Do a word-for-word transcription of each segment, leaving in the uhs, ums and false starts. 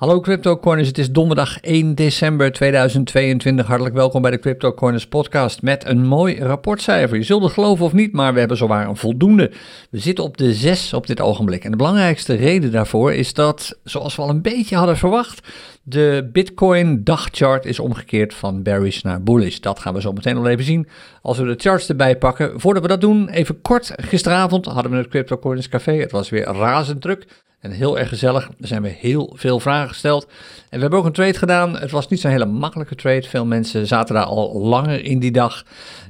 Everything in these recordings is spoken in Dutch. Hallo Crypto Corners, het is donderdag één december tweeduizend tweeëntwintig. Hartelijk welkom bij de Crypto Corners podcast met een mooi rapportcijfer. Je zult het geloven of niet, maar we hebben zowaar een voldoende. We zitten op de zes op dit ogenblik. En de belangrijkste reden daarvoor is dat, zoals we al een beetje hadden verwacht, de Bitcoin dagchart is omgekeerd van bearish naar bullish. Dat gaan we zo meteen al even zien als we de charts erbij pakken. Voordat we dat doen, even kort. Gisteravond hadden we het Crypto Corners Café. Het was weer razend druk. En heel erg gezellig, er zijn weer heel veel vragen gesteld. En we hebben ook een trade gedaan. Het was niet zo'n hele makkelijke trade. Veel mensen zaten daar al langer in die dag.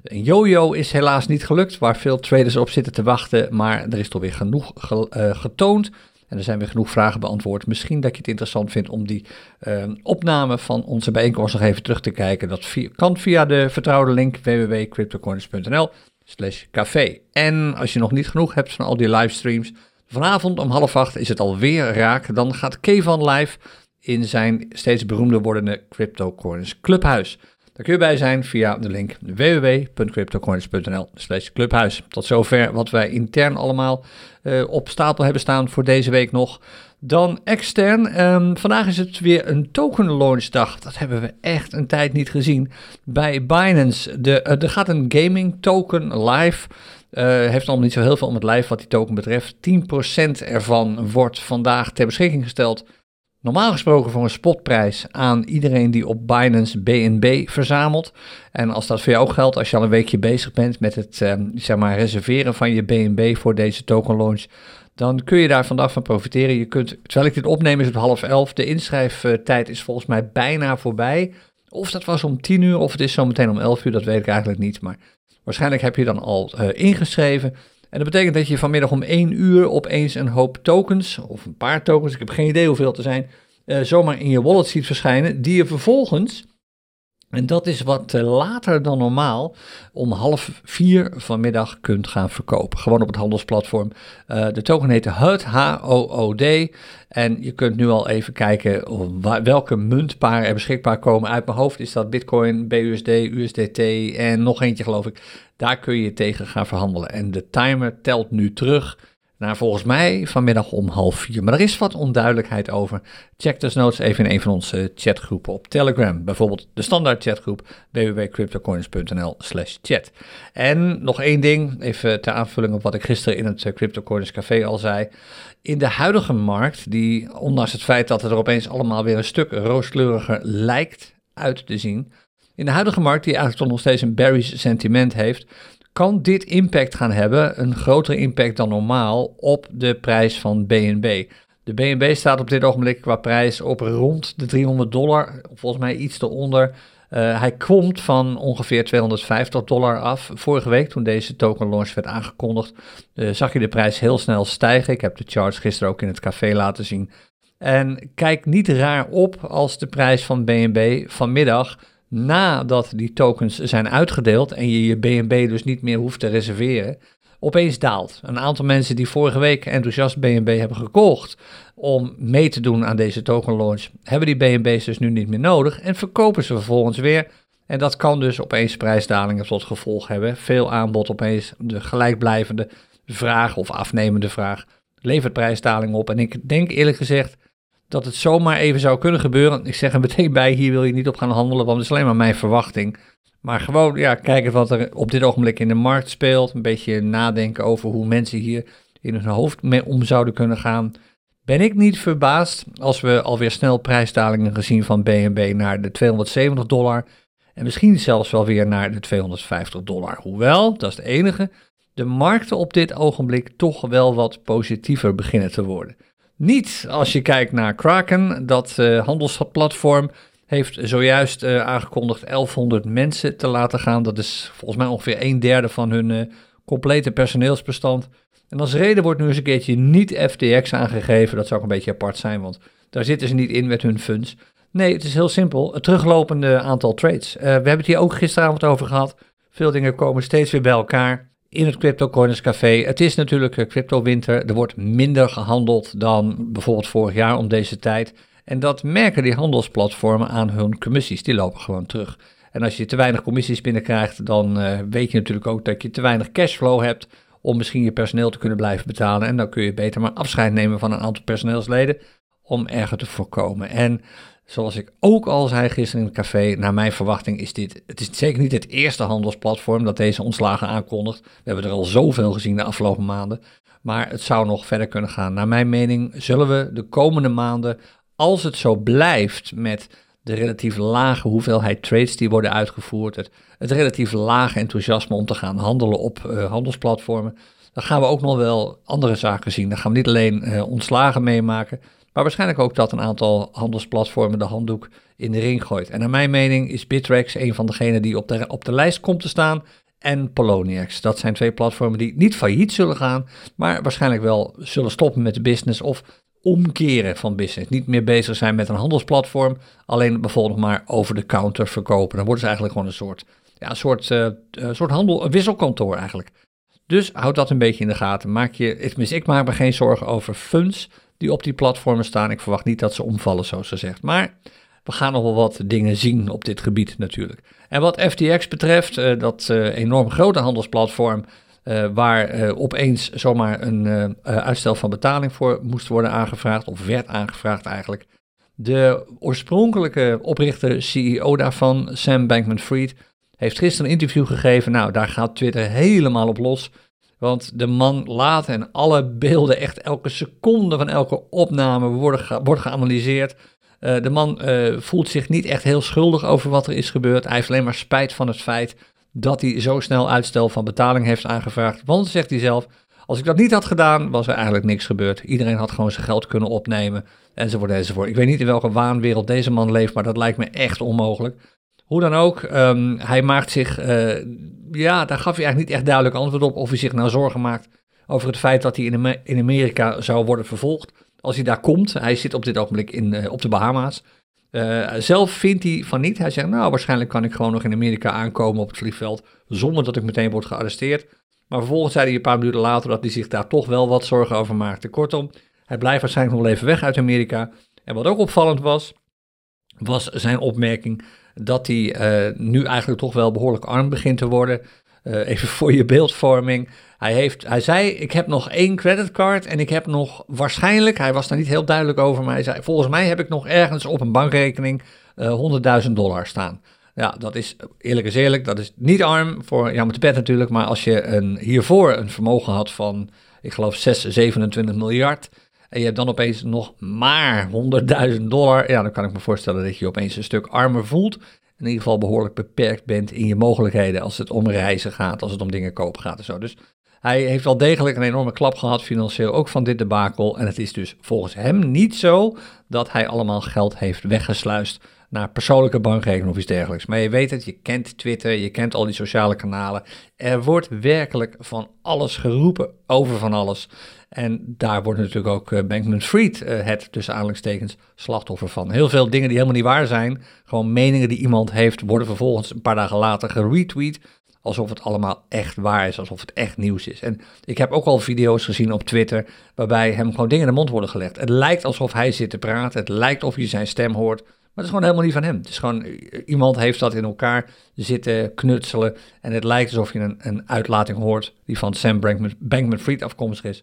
Een yo-yo is helaas niet gelukt, waar veel traders op zitten te wachten. Maar er is toch weer genoeg ge- uh, getoond. En er zijn weer genoeg vragen beantwoord. Misschien dat je het interessant vindt om die uh, opname van onze bijeenkomst nog even terug te kijken. Dat via, kan via de vertrouwde link w w w punt cryptocoiners punt n l slash café. En als je nog niet genoeg hebt van al die livestreams, vanavond om half acht is het alweer raak. Dan gaat Keevan live in zijn steeds beroemder wordende Crypto Corners Clubhuis. Daar kun je bij zijn via de link w w w punt cryptocorners punt n l slash clubhuis. Tot zover wat wij intern allemaal uh, op stapel hebben staan voor deze week nog. Dan extern, um, vandaag is het weer een token launch dag. Dat hebben we echt een tijd niet gezien. Bij Binance, de, uh, er gaat een gaming token live. Uh, heeft allemaal niet zo heel veel om het lijf wat die token betreft. tien procent ervan wordt vandaag ter beschikking gesteld. Normaal gesproken voor een spotprijs aan iedereen die op Binance B N B verzamelt. En als dat voor jou ook geldt, als je al een weekje bezig bent met het uh, zeg maar reserveren van je B N B voor deze token launch, dan kun je daar vandaag van profiteren. Je kunt, terwijl ik dit opneem is het half elf. De inschrijftijd is volgens mij bijna voorbij. Of dat was om tien uur of het is zometeen om elf uur, dat weet ik eigenlijk niet, maar waarschijnlijk heb je dan al uh, ingeschreven. En dat betekent dat je vanmiddag om één uur opeens een hoop tokens, of een paar tokens, ik heb geen idee hoeveel te zijn, uh, zomaar in je wallet ziet verschijnen, die je vervolgens, en dat is wat later dan normaal, om half vier vanmiddag kunt gaan verkopen. Gewoon op het handelsplatform. Uh, de token heet HOOD, H O O D. En je kunt nu al even kijken welke muntparen er beschikbaar komen. Uit mijn hoofd is dat Bitcoin, B U S D, U S D T en nog eentje geloof ik. Daar kun je tegen gaan verhandelen. En de timer telt nu terug naar volgens mij vanmiddag om half vier. Maar er is wat onduidelijkheid over. Check desnoods even in een van onze chatgroepen op Telegram. Bijvoorbeeld de standaard chatgroep w w w punt cryptocoiners punt n l slash chat. En nog één ding, even ter aanvulling op wat ik gisteren in het CryptoCoiners Café al zei. In de huidige markt, die ondanks het feit dat het er opeens allemaal weer een stuk rooskleuriger lijkt uit te zien, in de huidige markt, die eigenlijk toch nog steeds een bearish sentiment heeft, kan dit impact gaan hebben, een grotere impact dan normaal, op de prijs van B N B. De B N B staat op dit ogenblik qua prijs op rond de driehonderd dollar, volgens mij iets eronder. Uh, hij komt van ongeveer tweehonderdvijftig dollar af. Vorige week, toen deze token launch werd aangekondigd, uh, zag je de prijs heel snel stijgen. Ik heb de charts gisteren ook in het café laten zien. En kijk niet raar op als de prijs van B N B vanmiddag, nadat die tokens zijn uitgedeeld en je je B N B dus niet meer hoeft te reserveren, opeens daalt. Een aantal mensen die vorige week enthousiast B N B hebben gekocht om mee te doen aan deze token launch, hebben die B N B's dus nu niet meer nodig en verkopen ze vervolgens weer. En dat kan dus opeens prijsdalingen tot gevolg hebben. Veel aanbod opeens, de gelijkblijvende vraag of afnemende vraag levert prijsdalingen op. En ik denk eerlijk gezegd dat het zomaar even zou kunnen gebeuren. Ik zeg er meteen bij, hier wil je niet op gaan handelen, want dat is alleen maar mijn verwachting. Maar gewoon ja, kijken wat er op dit ogenblik in de markt speelt. Een beetje nadenken over hoe mensen hier in hun hoofd mee om zouden kunnen gaan. Ben ik niet verbaasd als we alweer snel prijsdalingen gezien van B N B naar de tweehonderdzeventig dollar. En misschien zelfs wel weer naar de tweehonderdvijftig dollar. Hoewel, dat is het enige, de markten op dit ogenblik toch wel wat positiever beginnen te worden. Niet als je kijkt naar Kraken, dat uh, handelsplatform heeft zojuist uh, aangekondigd elfhonderd mensen te laten gaan. Dat is volgens mij ongeveer een derde van hun uh, complete personeelsbestand. En als reden wordt nu eens een keertje niet F T X aangegeven. Dat zou ook een beetje apart zijn, want daar zitten ze niet in met hun funds. Nee, het is heel simpel. Het teruglopende aantal trades. Uh, we hebben het hier ook gisteravond over gehad. Veel dingen komen steeds weer bij elkaar in het Crypto Corners Café. Het is natuurlijk crypto winter. Er wordt minder gehandeld dan bijvoorbeeld vorig jaar om deze tijd. En dat merken die handelsplatformen aan hun commissies. Die lopen gewoon terug. En als je te weinig commissies binnenkrijgt, dan uh, weet je natuurlijk ook dat je te weinig cashflow hebt om misschien je personeel te kunnen blijven betalen. En dan kun je beter maar afscheid nemen van een aantal personeelsleden, om erger te voorkomen. En zoals ik ook al zei gisteren in het café, naar mijn verwachting is dit... Het is zeker niet het eerste handelsplatform dat deze ontslagen aankondigt. We hebben er al zoveel gezien de afgelopen maanden. Maar het zou nog verder kunnen gaan. Naar mijn mening zullen we de komende maanden, als het zo blijft met de relatief lage hoeveelheid trades die worden uitgevoerd, het, het relatief lage enthousiasme om te gaan handelen op uh, handelsplatformen, dan gaan we ook nog wel andere zaken zien. Dan gaan we niet alleen uh, ontslagen meemaken, maar waarschijnlijk ook dat een aantal handelsplatformen de handdoek in de ring gooit. En naar mijn mening is Bittrex een van degenen die op de, op de lijst komt te staan, en Poloniex. Dat zijn twee platformen die niet failliet zullen gaan, maar waarschijnlijk wel zullen stoppen met de business of omkeren van business. Niet meer bezig zijn met een handelsplatform, alleen bijvoorbeeld maar over de counter verkopen. Dan worden ze eigenlijk gewoon een soort, ja, een soort, uh, een soort handel, een wisselkantoor eigenlijk. Dus houd dat een beetje in de gaten. Maak je, tenminste, ik maak me geen zorgen over funds die op die platformen staan. Ik verwacht niet dat ze omvallen, zoals gezegd. Maar we gaan nog wel wat dingen zien op dit gebied natuurlijk. En wat F T X betreft, uh, dat uh, enorm grote handelsplatform, Uh, waar uh, opeens zomaar een uh, uh, uitstel van betaling voor moest worden aangevraagd, of werd aangevraagd eigenlijk. De oorspronkelijke oprichter, C E O daarvan, Sam Bankman-Fried, heeft gisteren een interview gegeven. Nou, daar gaat Twitter helemaal op los, want de man laat en alle beelden, echt elke seconde van elke opname worden ge- wordt geanalyseerd. Uh, de man uh, voelt zich niet echt heel schuldig over wat er is gebeurd. Hij heeft alleen maar spijt van het feit dat hij zo snel uitstel van betaling heeft aangevraagd. Want, zegt hij zelf, als ik dat niet had gedaan, was er eigenlijk niks gebeurd. Iedereen had gewoon zijn geld kunnen opnemen, enzovoort, enzovoort. Ik weet niet in welke waanwereld deze man leeft, maar dat lijkt me echt onmogelijk. Hoe dan ook, um, hij maakt zich... Uh, ja, daar gaf hij eigenlijk niet echt duidelijk antwoord op, of hij zich nou zorgen maakt over het feit dat hij in, Amer- in Amerika zou worden vervolgd. Als hij daar komt, hij zit op dit ogenblik in, uh, op de Bahama's. Uh, zelf vindt hij van niet. Hij zegt, nou, waarschijnlijk kan ik gewoon nog in Amerika aankomen op het vliegveld zonder dat ik meteen word gearresteerd. Maar vervolgens zei hij een paar minuten later dat hij zich daar toch wel wat zorgen over maakte. Kortom, hij blijft waarschijnlijk nog wel even weg uit Amerika. En wat ook opvallend was, was zijn opmerking dat hij uh, nu eigenlijk toch wel behoorlijk arm begint te worden. Uh, even voor je beeldvorming. Hij, heeft, hij zei, ik heb nog één creditcard en ik heb nog waarschijnlijk, hij was daar niet heel duidelijk over, maar hij zei, volgens mij heb ik nog ergens op een bankrekening uh, honderdduizend dollar staan. Ja, dat is, eerlijk is eerlijk, dat is niet arm voor jou met de pet natuurlijk, maar als je een, hiervoor een vermogen had van, ik geloof, zes, zevenentwintig miljard en je hebt dan opeens nog maar honderdduizend dollar, ja, dan kan ik me voorstellen dat je opeens een stuk armer voelt. In ieder geval behoorlijk beperkt bent in je mogelijkheden als het om reizen gaat, als het om dingen kopen gaat en zo. Dus hij heeft wel degelijk een enorme klap gehad financieel, ook van dit debakel. En het is dus volgens hem niet zo dat hij allemaal geld heeft weggesluist naar persoonlijke bankrekening of iets dergelijks. Maar je weet het, je kent Twitter, je kent al die sociale kanalen. Er wordt werkelijk van alles geroepen over van alles. En daar wordt natuurlijk ook uh, Bankman-Fried uh, het, tussen aanhalingstekens, slachtoffer van. Heel veel dingen die helemaal niet waar zijn, gewoon meningen die iemand heeft, worden vervolgens een paar dagen later geretweet, alsof het allemaal echt waar is, alsof het echt nieuws is. En ik heb ook al video's gezien op Twitter waarbij hem gewoon dingen in de mond worden gelegd. Het lijkt alsof hij zit te praten, het lijkt of je zijn stem hoort, maar het is gewoon helemaal niet van hem. Het is gewoon, iemand heeft dat in elkaar zitten knutselen en het lijkt alsof je een, een uitlating hoort die van Sam Bankman-Fried afkomstig is,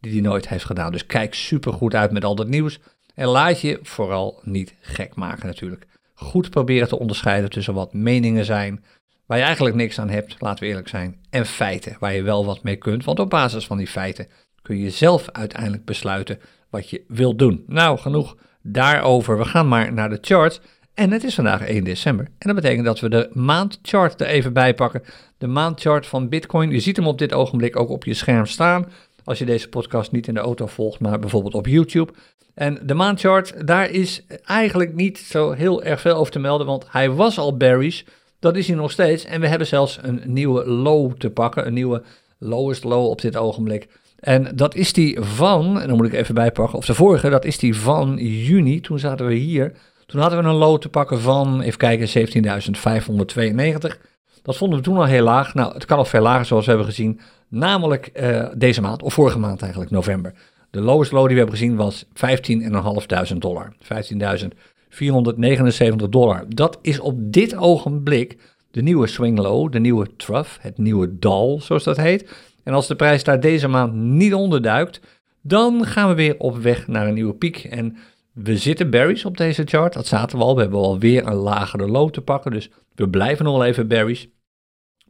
die hij nooit heeft gedaan. Dus kijk super goed uit met al dat nieuws en laat je vooral niet gek maken natuurlijk. Goed proberen te onderscheiden tussen wat meningen zijn, waar je eigenlijk niks aan hebt, laten we eerlijk zijn, en feiten, waar je wel wat mee kunt, want op basis van die feiten kun je zelf uiteindelijk besluiten wat je wilt doen. Nou, genoeg daarover. We gaan maar naar de charts. En het is vandaag één december. En dat betekent dat we de maandchart er even bij pakken. De maandchart van Bitcoin. Je ziet hem op dit ogenblik ook op je scherm staan, als je deze podcast niet in de auto volgt, maar bijvoorbeeld op YouTube. En de maandchart, daar is eigenlijk niet zo heel erg veel over te melden, want hij was al bearish. Dat is hij nog steeds. En we hebben zelfs een nieuwe low te pakken. Een nieuwe lowest low op dit ogenblik. En dat is die van, en dan moet ik even bijpakken, of de vorige, dat is die van juni. Toen zaten we hier. Toen hadden we een low te pakken van, even kijken, zeventienduizend vijfhonderd tweeënnegentig. Dat vonden we toen al heel laag. Nou, het kan al veel lager, zoals we hebben gezien. Namelijk uh, deze maand, of vorige maand eigenlijk, november. De lowest low die we hebben gezien was vijftienduizend vijfhonderd dollar. vijftienduizend vierhonderdnegenenzeventig dollar. Dat is op dit ogenblik de nieuwe swing low, de nieuwe trough, het nieuwe dal, zoals dat heet. En als de prijs daar deze maand niet onderduikt, dan gaan we weer op weg naar een nieuwe piek. En We zitten bearish op deze chart, dat zaten we al. We hebben alweer een lagere low te pakken, dus we blijven nog wel even bearish.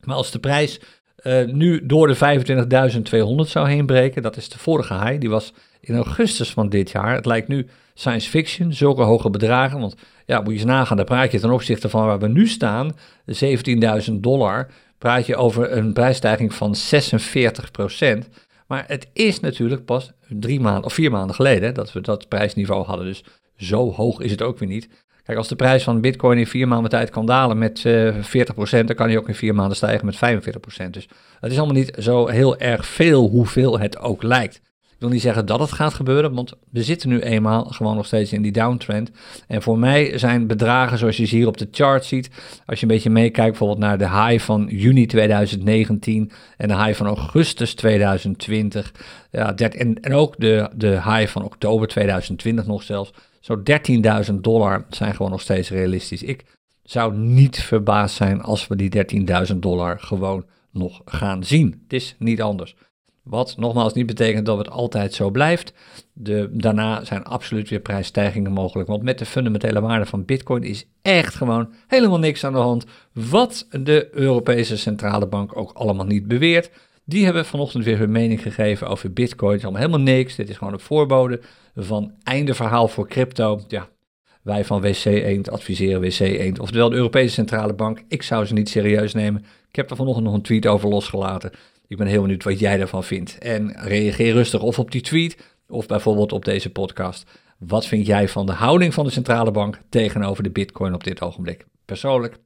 Maar als de prijs uh, nu door de vijfentwintigduizend tweehonderd zou heen breken, dat is de vorige high, die was in augustus van dit jaar. Het lijkt nu science fiction, zulke hoge bedragen, want ja, moet je eens nagaan, daar praat je ten opzichte van waar we nu staan, zeventienduizend dollar, praat je over een prijsstijging van zesenveertig procent. Maar het is natuurlijk pas drie maanden of vier maanden geleden dat we dat prijsniveau hadden. Dus zo hoog is het ook weer niet. Kijk, als de prijs van Bitcoin in vier maanden tijd kan dalen met uh, veertig procent, dan kan hij ook in vier maanden stijgen met vijfenveertig procent. Dus het is allemaal niet zo heel erg veel, hoeveel het ook lijkt. Ik wil niet zeggen dat het gaat gebeuren, want we zitten nu eenmaal gewoon nog steeds in die downtrend. En voor mij zijn bedragen zoals je ze hier op de chart ziet, als je een beetje meekijkt bijvoorbeeld naar de high van juni tweeduizend negentien en de high van augustus tweeduizend twintig. Ja, dat, en, en ook de, de high van oktober tweeduizend twintig nog zelfs. Zo'n dertienduizend dollar zijn gewoon nog steeds realistisch. Ik zou niet verbaasd zijn als we die dertienduizend dollar gewoon nog gaan zien. Het is niet anders. Wat nogmaals niet betekent dat het altijd zo blijft. De, daarna zijn absoluut weer prijsstijgingen mogelijk. Want met de fundamentele waarde van Bitcoin is echt gewoon helemaal niks aan de hand. Wat de Europese Centrale Bank ook allemaal niet beweert. Die hebben vanochtend weer hun mening gegeven over Bitcoin. Het is allemaal helemaal niks. Dit is gewoon een voorbode van einde verhaal voor crypto. Ja, wij van W C Eend adviseren W C Eend. Oftewel de Europese Centrale Bank. Ik zou ze niet serieus nemen. Ik heb er vanochtend nog een tweet over losgelaten. Ik ben heel benieuwd wat jij daarvan vindt. En reageer rustig of op die tweet of bijvoorbeeld op deze podcast. Wat vind jij van de houding van de centrale bank tegenover de Bitcoin op dit ogenblik? Persoonlijk,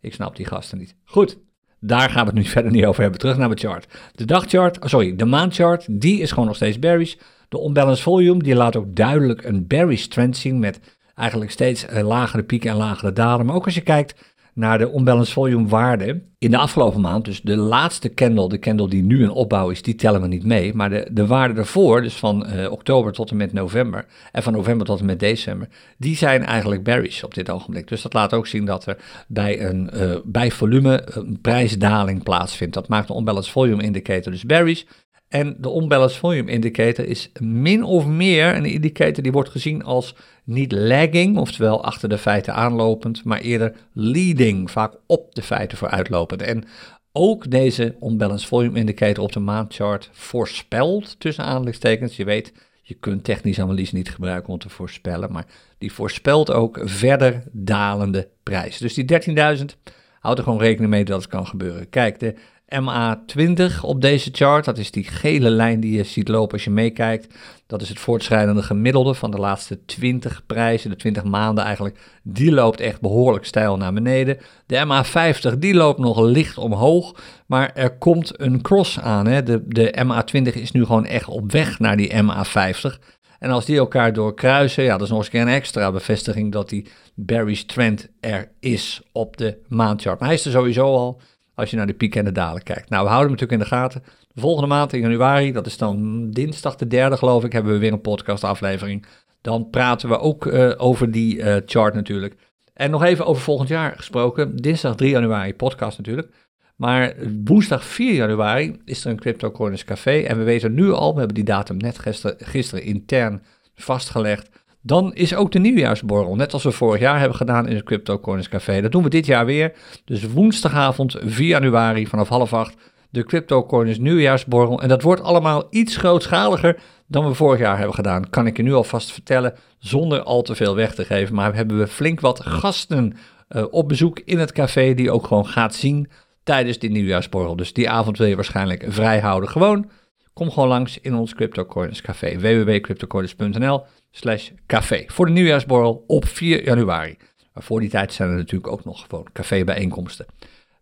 ik snap die gasten niet. Goed, daar gaan we het nu verder niet over hebben. Terug naar mijn chart. De dagchart, oh sorry, de maandchart, die is gewoon nog steeds bearish. De unbalanced volume, die laat ook duidelijk een bearish trend zien met eigenlijk steeds lagere pieken en lagere dalen. Maar ook als je kijkt naar de unbalanced volume waarde in de afgelopen maand, dus de laatste candle, de candle die nu in opbouw is, die tellen we niet mee, maar de, de waarde daarvoor, dus van uh, oktober tot en met november en van november tot en met december, die zijn eigenlijk bearish op dit ogenblik. Dus dat laat ook zien dat er bij, een, uh, bij volume een prijsdaling plaatsvindt. Dat maakt de unbalanced volume indicator dus bearish. En de unbalanced volume indicator is min of meer een indicator die wordt gezien als niet lagging, oftewel achter de feiten aanlopend, maar eerder leading, vaak op de feiten vooruitlopend. En ook deze unbalanced volume indicator op de maandchart voorspelt, tussen aanhalingstekens, je weet, je kunt technische analyse niet gebruiken om te voorspellen, maar die voorspelt ook verder dalende prijzen. Dus die dertienduizend, houd er gewoon rekening mee dat het kan gebeuren. Kijk, de M A twintig op deze chart, dat is die gele lijn die je ziet lopen als je meekijkt. Dat is het voortschrijdende gemiddelde van de laatste twintig prijzen, de twintig maanden eigenlijk. Die loopt echt behoorlijk steil naar beneden. De M A vijftig, die loopt nog licht omhoog, maar er komt een cross aan. Hè? De, de M A twintig is nu gewoon echt op weg naar die M A vijftig. En als die elkaar doorkruisen, ja, dat is nog eens een extra bevestiging dat die bearish trend er is op de maandchart. Maar hij is er sowieso al. Als je naar de pieken en de dalen kijkt. Nou, we houden hem natuurlijk in de gaten. De volgende maand in januari, dat is dan dinsdag de derde geloof ik, hebben we weer een podcastaflevering. Dan praten we ook uh, over die uh, chart natuurlijk. En nog even over volgend jaar gesproken. Dinsdag drie januari, podcast natuurlijk. Maar woensdag vier januari is er een Crypto Corners Café. En we weten nu al, we hebben die datum net gister, gisteren intern vastgelegd. Dan is ook de nieuwjaarsborrel, net als we vorig jaar hebben gedaan in het Crypto Corners Café. Dat doen we dit jaar weer. Dus woensdagavond vier januari vanaf half acht de Crypto Corners nieuwjaarsborrel. En dat wordt allemaal iets grootschaliger dan we vorig jaar hebben gedaan. Kan ik je nu alvast vertellen, zonder al te veel weg te geven. Maar hebben we flink wat gasten uh, op bezoek in het café die ook gewoon gaat zien tijdens die nieuwjaarsborrel. Dus die avond wil je waarschijnlijk vrij houden. Gewoon, kom gewoon langs in ons Crypto Corners Café. w w w punt crypto corners punt n l slash café. Voor de nieuwjaarsborrel op vier januari. Maar voor die tijd zijn er natuurlijk ook nog gewoon cafébijeenkomsten.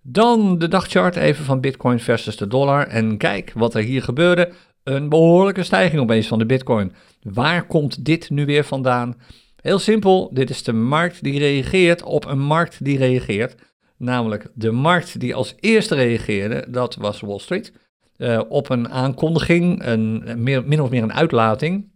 Dan de dagchart even van Bitcoin versus de dollar. En kijk wat er hier gebeurde. Een behoorlijke stijging opeens van de Bitcoin. Waar komt dit nu weer vandaan? Heel simpel, dit is de markt die reageert op een markt die reageert. Namelijk de markt die als eerste reageerde, dat was Wall Street. Uh, op een aankondiging, een, meer, min of meer een uitlating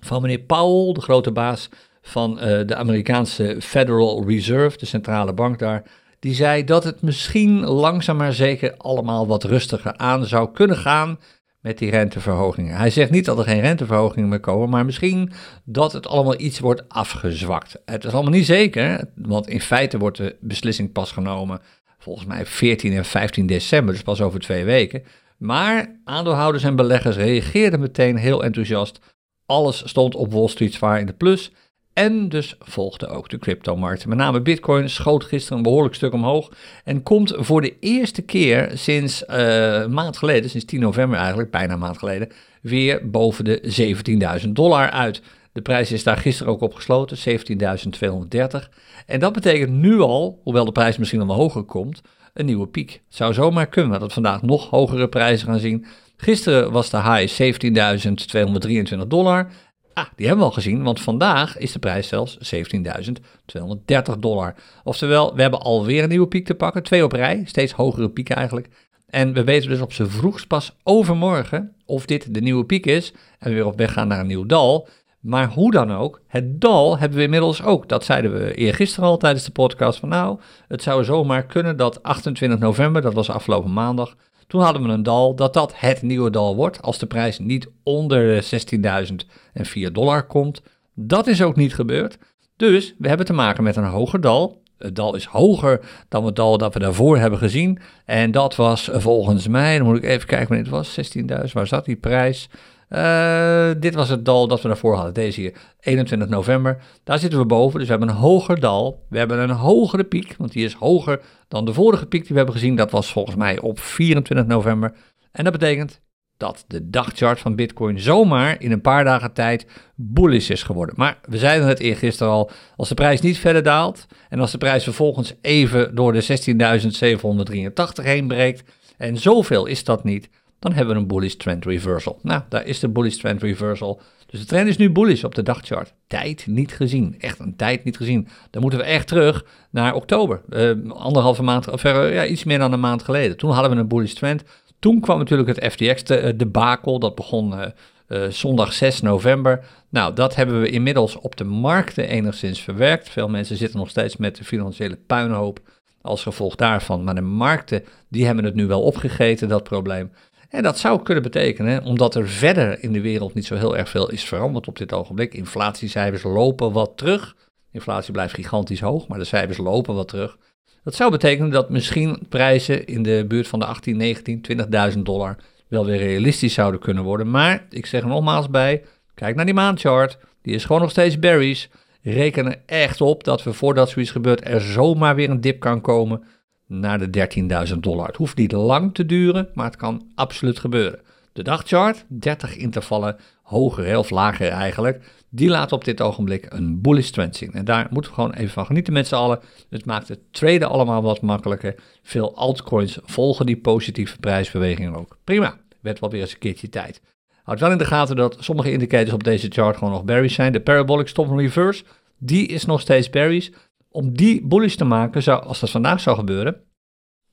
van meneer Powell, de grote baas van uh, de Amerikaanse Federal Reserve, de centrale bank daar, die zei dat het misschien langzaam maar zeker allemaal wat rustiger aan zou kunnen gaan met die renteverhogingen. Hij zegt niet dat er geen renteverhogingen meer komen, maar misschien dat het allemaal iets wordt afgezwakt. Het is allemaal niet zeker, want in feite wordt de beslissing pas genomen volgens mij veertien en vijftien december, dus pas over twee weken. Maar aandeelhouders en beleggers reageerden meteen heel enthousiast. Alles stond op Wall Street zwaar in de plus en dus volgde ook de cryptomarkt. Met name Bitcoin schoot gisteren een behoorlijk stuk omhoog en komt voor de eerste keer sinds uh, een maand geleden, sinds tien november eigenlijk, bijna een maand geleden, weer boven de zeventienduizend dollar uit. De prijs is daar gisteren ook op gesloten, zeventienduizend tweehonderddertig. En dat betekent nu al, hoewel de prijs misschien nog wel hoger komt, een nieuwe piek. Het zou zomaar kunnen dat we vandaag nog hogere prijzen gaan zien. Gisteren was de high zeventienduizend tweehonderddrieëntwintig dollar. Ah, die hebben we al gezien, want vandaag is de prijs zelfs zeventienduizend tweehonderddertig dollar. Oftewel, we hebben alweer een nieuwe piek te pakken. Twee op rij, steeds hogere pieken eigenlijk. En we weten dus op z'n vroegst pas overmorgen of dit de nieuwe piek is en we weer op weg gaan naar een nieuw dal. Maar hoe dan ook, het dal hebben we inmiddels ook. Dat zeiden we eergisteren al tijdens de podcast van nou, het zou zomaar kunnen dat achtentwintig november, dat was afgelopen maandag, toen hadden we een dal, dat dat het nieuwe dal wordt als de prijs niet onder zestienduizend vier dollar komt. Dat is ook niet gebeurd. Dus we hebben te maken met een hoger dal. Het dal is hoger dan het dal dat we daarvoor hebben gezien. En dat was volgens mij, dan moet ik even kijken wanneer het was, zestienduizend, waar zat die prijs? Uh, dit was het dal dat we daarvoor hadden, deze hier, eenentwintig november. Daar zitten we boven, dus we hebben een hoger dal. We hebben een hogere piek, want die is hoger dan de vorige piek die we hebben gezien. Dat was volgens mij op vierentwintig november. En dat betekent dat de dagchart van Bitcoin zomaar in een paar dagen tijd bullish is geworden. Maar we zeiden het eergisteren al, als de prijs niet verder daalt en als de prijs vervolgens even door de zestienduizend zevenhonderddrieëntachtig heen breekt, en zoveel is dat niet, dan hebben we een bullish trend reversal. Nou, daar is de bullish trend reversal. Dus de trend is nu bullish op de dagchart. Tijd niet gezien. Echt een tijd niet gezien. Dan moeten we echt terug naar oktober. Uh, anderhalve maand, of uh, ja, iets meer dan een maand geleden. Toen hadden we een bullish trend. Toen kwam natuurlijk het F T X-debakel. Dat begon uh, uh, zondag zes november. Nou, dat hebben we inmiddels op de markten enigszins verwerkt. Veel mensen zitten nog steeds met de financiële puinhoop als gevolg daarvan. Maar de markten, die hebben het nu wel opgegeten, dat probleem. En dat zou kunnen betekenen, omdat er verder in de wereld niet zo heel erg veel is veranderd op dit ogenblik. Inflatiecijfers lopen wat terug. Inflatie blijft gigantisch hoog, maar de cijfers lopen wat terug. Dat zou betekenen dat misschien prijzen in de buurt van de achttien, negentien, twintigduizend dollar wel weer realistisch zouden kunnen worden. Maar ik zeg er nogmaals bij, kijk naar die maandchart, die is gewoon nog steeds bearish. Reken er echt op dat we voordat zoiets gebeurt er zomaar weer een dip kan komen naar de dertienduizend dollar. Het hoeft niet lang te duren, maar het kan absoluut gebeuren. De dagchart, dertig intervallen, hoger hè, of lager eigenlijk, die laat op dit ogenblik een bullish trend zien. En daar moeten we gewoon even van genieten met z'n allen. Het maakt het traden allemaal wat makkelijker. Veel altcoins volgen die positieve prijsbewegingen ook. Prima, werd wel weer eens een keertje tijd. Houd wel in de gaten dat sommige indicators op deze chart gewoon nog bearish zijn. De parabolic stop and reverse, die is nog steeds bearish. Om die bullish te maken, zou, als dat vandaag zou gebeuren,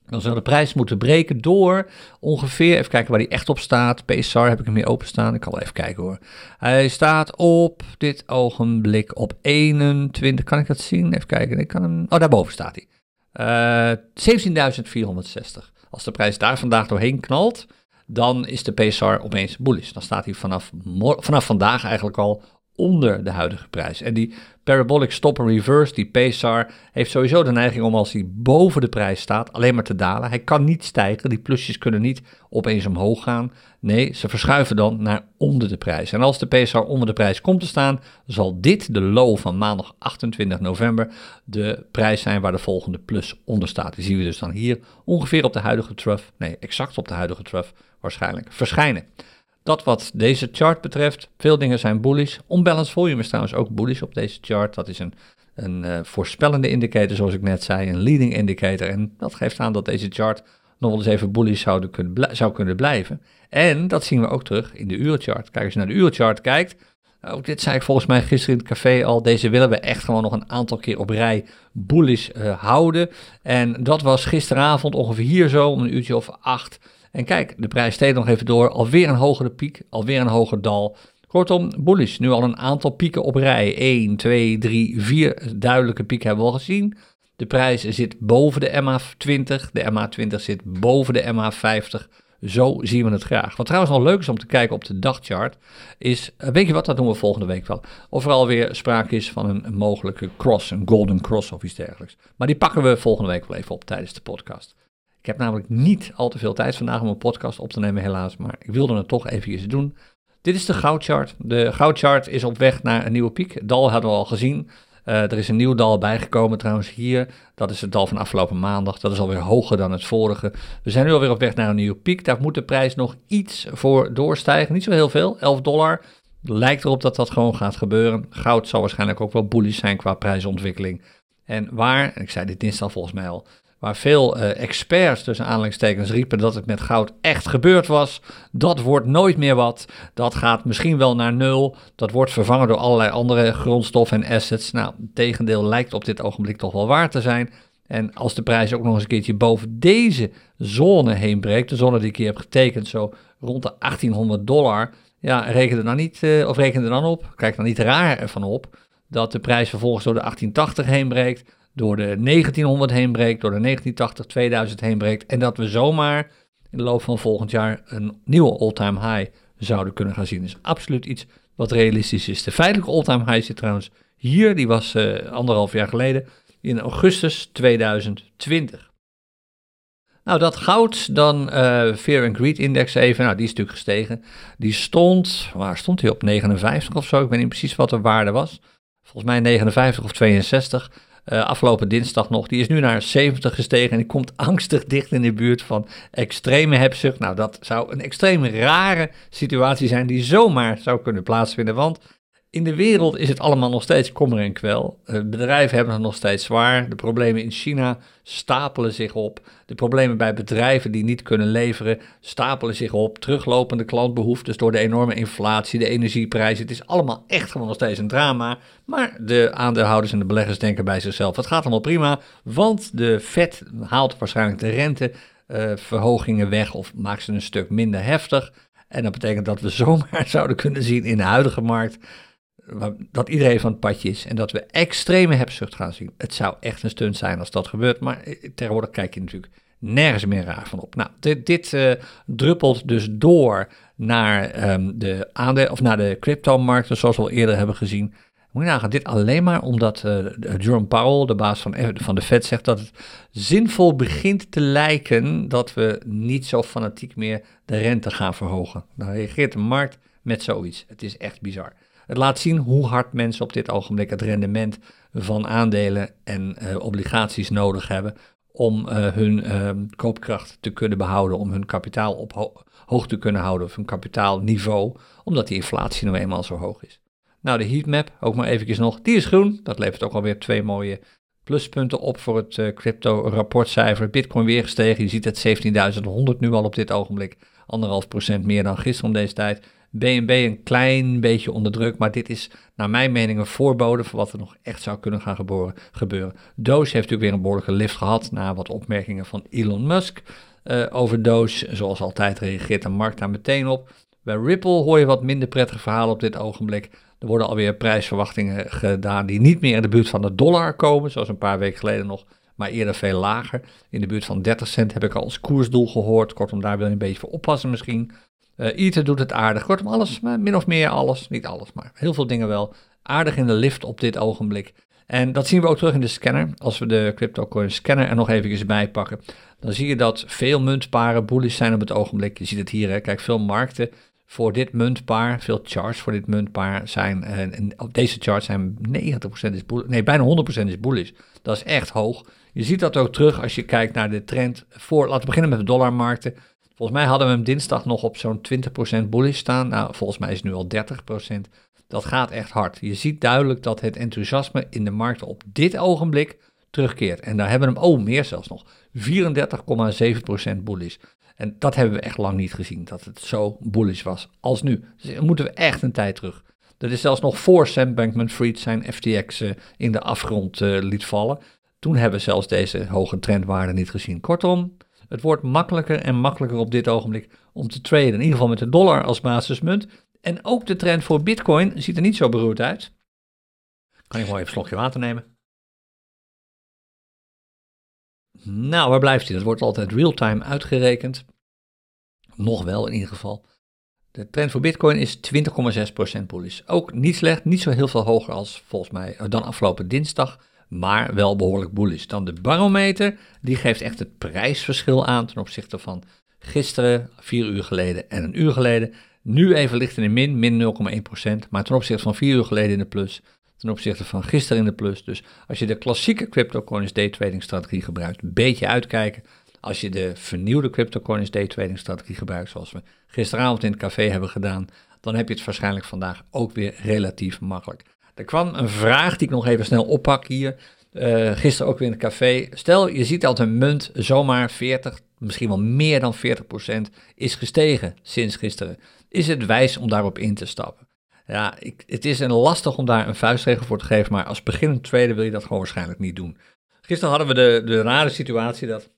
dan zou de prijs moeten breken door ongeveer, even kijken waar hij echt op staat. P S R heb ik hem hier openstaan, ik kan wel even kijken hoor. Hij staat op dit ogenblik op eenentwintig, kan ik dat zien? Even kijken, ik kan hem, oh daarboven staat hij. Uh, zeventienduizend vierhonderdzestig. Als de prijs daar vandaag doorheen knalt, dan is de P S R opeens bullish. Dan staat hij vanaf, vanaf vandaag eigenlijk al onder de huidige prijs. En die parabolic stop and reverse, die P S A R, heeft sowieso de neiging om als hij boven de prijs staat alleen maar te dalen. Hij kan niet stijgen, die plusjes kunnen niet opeens omhoog gaan. Nee, ze verschuiven dan naar onder de prijs. En als de P S A R onder de prijs komt te staan, zal dit de low van maandag achtentwintig november de prijs zijn waar de volgende plus onder staat. Die zien we dus dan hier ongeveer op de huidige trough, nee, exact op de huidige trough waarschijnlijk verschijnen. Dat wat deze chart betreft, veel dingen zijn bullish. Unbalanced volume is trouwens ook bullish op deze chart. Dat is een, een uh, voorspellende indicator, zoals ik net zei, een leading indicator. En dat geeft aan dat deze chart nog wel eens even bullish zou kunnen, zou kunnen blijven. En dat zien we ook terug in de urenchart. Kijk, als je naar de urenchart kijkt, ook dit zei ik volgens mij gisteren in het café al, deze willen we echt gewoon nog een aantal keer op rij bullish uh, houden. En dat was gisteravond ongeveer hier zo, om een uurtje of acht. En kijk, de prijs steekt nog even door, alweer een hogere piek, alweer een hoger dal. Kortom, bullish, nu al een aantal pieken op rij. één, twee, drie, vier duidelijke pieken hebben we al gezien. De prijs zit boven de M A twintig, de M A twintig zit boven de M A vijftig. Zo zien we het graag. Wat trouwens nog leuk is om te kijken op de dagchart, is, weet je wat, dat doen we volgende week wel. Of er alweer sprake is van een mogelijke cross, een golden cross of iets dergelijks. Maar die pakken we volgende week wel even op tijdens de podcast. Ik heb namelijk niet al te veel tijd vandaag om een podcast op te nemen helaas, maar ik wilde het toch eventjes doen. Dit is de goudchart. De goudchart is op weg naar een nieuwe piek. Het dal hadden we al gezien. Uh, er is een nieuw dal bijgekomen trouwens hier. Dat is het dal van afgelopen maandag. Dat is alweer hoger dan het vorige. We zijn nu alweer op weg naar een nieuwe piek. Daar moet de prijs nog iets voor doorstijgen. Niet zo heel veel, elf dollar. Lijkt erop dat dat gewoon gaat gebeuren. Goud zal waarschijnlijk ook wel bullish zijn qua prijsontwikkeling. En waar, en ik zei dit dinsdag volgens mij al, waar veel uh, experts tussen aanhalingstekens riepen dat het met goud echt gebeurd was. Dat wordt nooit meer wat. Dat gaat misschien wel naar nul. Dat wordt vervangen door allerlei andere grondstoffen en assets. Nou, het tegendeel lijkt op dit ogenblik toch wel waar te zijn. En als de prijs ook nog eens een keertje boven deze zone heen breekt, de zone die ik hier heb getekend, zo rond de achttienhonderd dollar. Ja, reken er dan niet, uh, of reken er dan op, kijk dan niet raar ervan op, dat de prijs vervolgens door de achttien tachtig heen breekt, door de negentienhonderd heen breekt, door de negentientachtig, tweeduizend heen breekt, en dat we zomaar in de loop van volgend jaar een nieuwe all-time high zouden kunnen gaan zien. Dat is absoluut iets wat realistisch is. De feitelijke all-time high zit trouwens hier, die was uh, anderhalf jaar geleden, in augustus tweeduizend twintig. Nou, dat goud, dan uh, Fear and Greed Index even, nou die is natuurlijk gestegen. Die stond, waar stond hij op, negenenvijftig of zo, ik weet niet precies wat de waarde was. Volgens mij negenenvijftig of tweeënzestig. Uh, afgelopen dinsdag nog, die is nu naar zeventig gestegen en die komt angstig dicht in de buurt van extreme hebzucht. Nou, dat zou een extreem rare situatie zijn die zomaar zou kunnen plaatsvinden, want in de wereld is het allemaal nog steeds kommer en kwel. Uh, bedrijven hebben het nog steeds zwaar, de problemen in China stapelen zich op, de problemen bij bedrijven die niet kunnen leveren stapelen zich op, teruglopende klantbehoeftes door de enorme inflatie, de energieprijzen. Het is allemaal echt gewoon nog steeds een drama, maar de aandeelhouders en de beleggers denken bij zichzelf, het gaat allemaal prima, want de Fed haalt waarschijnlijk de renteverhogingen weg of maakt ze een stuk minder heftig. En dat betekent dat we zomaar zouden kunnen zien in de huidige markt dat iedereen van het padje is en dat we extreme hebzucht gaan zien. Het zou echt een stunt zijn als dat gebeurt, maar tegenwoordig kijk je natuurlijk nergens meer raar van op. Nou, dit, dit uh, druppelt dus door naar um, de aandeel of naar de cryptomarkten, zoals we al eerder hebben gezien. Moet je nagaan, dit alleen maar omdat uh, Jerome Powell, de baas van, van de Fed, zegt dat het zinvol begint te lijken dat we niet zo fanatiek meer de rente gaan verhogen. Dan reageert de markt met zoiets. Het is echt bizar. Het laat zien hoe hard mensen op dit ogenblik het rendement van aandelen en uh, obligaties nodig hebben om uh, hun uh, koopkracht te kunnen behouden, om hun kapitaal op ho- hoog te kunnen houden, of hun kapitaalniveau, omdat die inflatie nou eenmaal zo hoog is. Nou, de heatmap, ook maar eventjes nog, die is groen. Dat levert ook alweer twee mooie pluspunten op voor het uh, crypto-rapportcijfer. Bitcoin weer gestegen, je ziet het zeventienduizend honderd nu al op dit ogenblik. Anderhalf procent meer dan gisteren om deze tijd. B N B een klein beetje onder druk, maar dit is naar mijn mening een voorbode voor wat er nog echt zou kunnen gaan gebeuren. Doge heeft natuurlijk weer een behoorlijke lift gehad na wat opmerkingen van Elon Musk uh, over Doge. Zoals altijd reageert de markt daar meteen op. Bij Ripple hoor je wat minder prettige verhalen op dit ogenblik. Er worden alweer prijsverwachtingen gedaan die niet meer in de buurt van de dollar komen, zoals een paar weken geleden nog, maar eerder veel lager. In de buurt van dertig cent heb ik al als koersdoel gehoord. Kortom, daar wil je een beetje voor oppassen misschien. Uh, ITER doet het aardig. Kortom, alles, maar min of meer alles. Niet alles, maar heel veel dingen wel. Aardig in de lift op dit ogenblik. En dat zien we ook terug in de scanner. Als we de CryptoCoin scanner er nog even bij pakken, dan zie je dat veel muntparen bullish zijn op het ogenblik. Je ziet het hier, hè. Kijk, veel markten voor dit muntpaar, veel charts voor dit muntpaar zijn, en op deze chart zijn negentig procent is bullish, nee, bijna honderd procent is bullish. Dat is echt hoog. Je ziet dat ook terug als je kijkt naar de trend voor, laten we beginnen met de dollarmarkten. Volgens mij hadden we hem dinsdag nog op zo'n twintig procent bullish staan. Nou, volgens mij is het nu al dertig procent. Dat gaat echt hard. Je ziet duidelijk dat het enthousiasme in de markten op dit ogenblik terugkeert. En daar hebben we hem, oh, meer zelfs nog, vierendertig komma zeven procent bullish. En dat hebben we echt lang niet gezien, dat het zo bullish was als nu. Dus dan moeten we echt een tijd terug. Dat is zelfs nog voor Sam Bankman-Fried zijn F T X uh, in de afgrond uh, liet vallen. Toen hebben we zelfs deze hoge trendwaarde niet gezien. Kortom, het wordt makkelijker en makkelijker op dit ogenblik om te traden. In ieder geval met de dollar als basismunt. En ook de trend voor Bitcoin ziet er niet zo beroerd uit. Kan ik mooi even een slokje water nemen. Nou, waar blijft hij? Dat wordt altijd real-time uitgerekend. nog wel in ieder geval. De trend voor Bitcoin is twintig komma zes procent bullish. Ook niet slecht, niet zo heel veel hoger als volgens mij dan afgelopen dinsdag, maar wel behoorlijk bullish. Dan de barometer, die geeft echt het prijsverschil aan ten opzichte van gisteren, vier uur geleden en een uur geleden. Nu even licht in de min, min nul komma één procent, maar ten opzichte van vier uur geleden in de plus, ten opzichte van gisteren in de plus. Dus als je de klassieke CryptoCoiners daytrading strategie gebruikt, een beetje uitkijken. Als je de vernieuwde CryptoCoiners daytrading strategie gebruikt, zoals we gisteravond in het café hebben gedaan, dan heb je het waarschijnlijk vandaag ook weer relatief makkelijk. Er kwam een vraag die ik nog even snel oppak hier, uh, gisteren ook weer in het café. Stel, je ziet dat een munt zomaar veertig, misschien wel meer dan veertig procent is gestegen sinds gisteren. Is het wijs om daarop in te stappen? Ja, ik, het is een lastig om daar een vuistregel voor te geven, maar als beginnend trader wil je dat gewoon waarschijnlijk niet doen. Gisteren hadden we de, de rare situatie dat,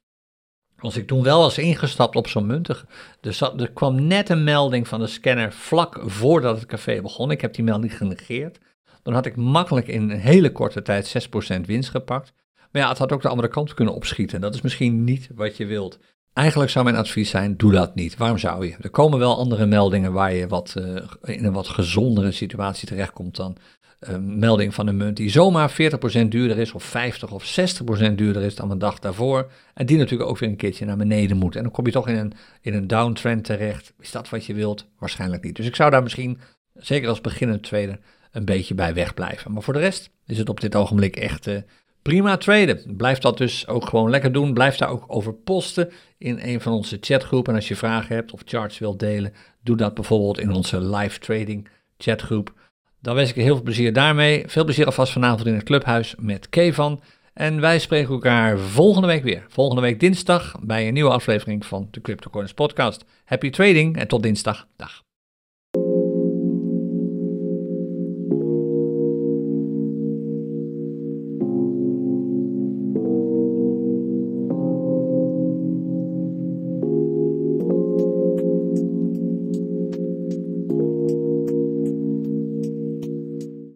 als ik toen wel was ingestapt op zo'n munt, er, zat, er kwam net een melding van de scanner vlak voordat het café begon. Ik heb die melding genegeerd. Dan had ik makkelijk in een hele korte tijd zes procent winst gepakt. Maar ja, het had ook de andere kant kunnen opschieten. Dat is misschien niet wat je wilt. Eigenlijk zou mijn advies zijn, doe dat niet. Waarom zou je? Er komen wel andere meldingen waar je wat, uh, in een wat gezondere situatie terechtkomt dan een melding van een munt die zomaar veertig procent duurder is of vijftig of zestig procent duurder is dan een dag daarvoor. En die natuurlijk ook weer een keertje naar beneden moet. En dan kom je toch in een, in een downtrend terecht. Is dat wat je wilt? Waarschijnlijk niet. Dus ik zou daar misschien, zeker als beginnend trader, een beetje bij wegblijven. Maar voor de rest is het op dit ogenblik echt uh, prima traden. Blijf dat dus ook gewoon lekker doen. Blijf daar ook over posten in een van onze chatgroepen. En als je vragen hebt of charts wilt delen, doe dat bijvoorbeeld in onze live trading chatgroep. Dan wens ik je heel veel plezier daarmee. Veel plezier alvast vanavond in het clubhuis met Keevan. En wij spreken elkaar volgende week weer. Volgende week dinsdag bij een nieuwe aflevering van de Crypto Corners podcast. Happy trading en tot dinsdag. Dag.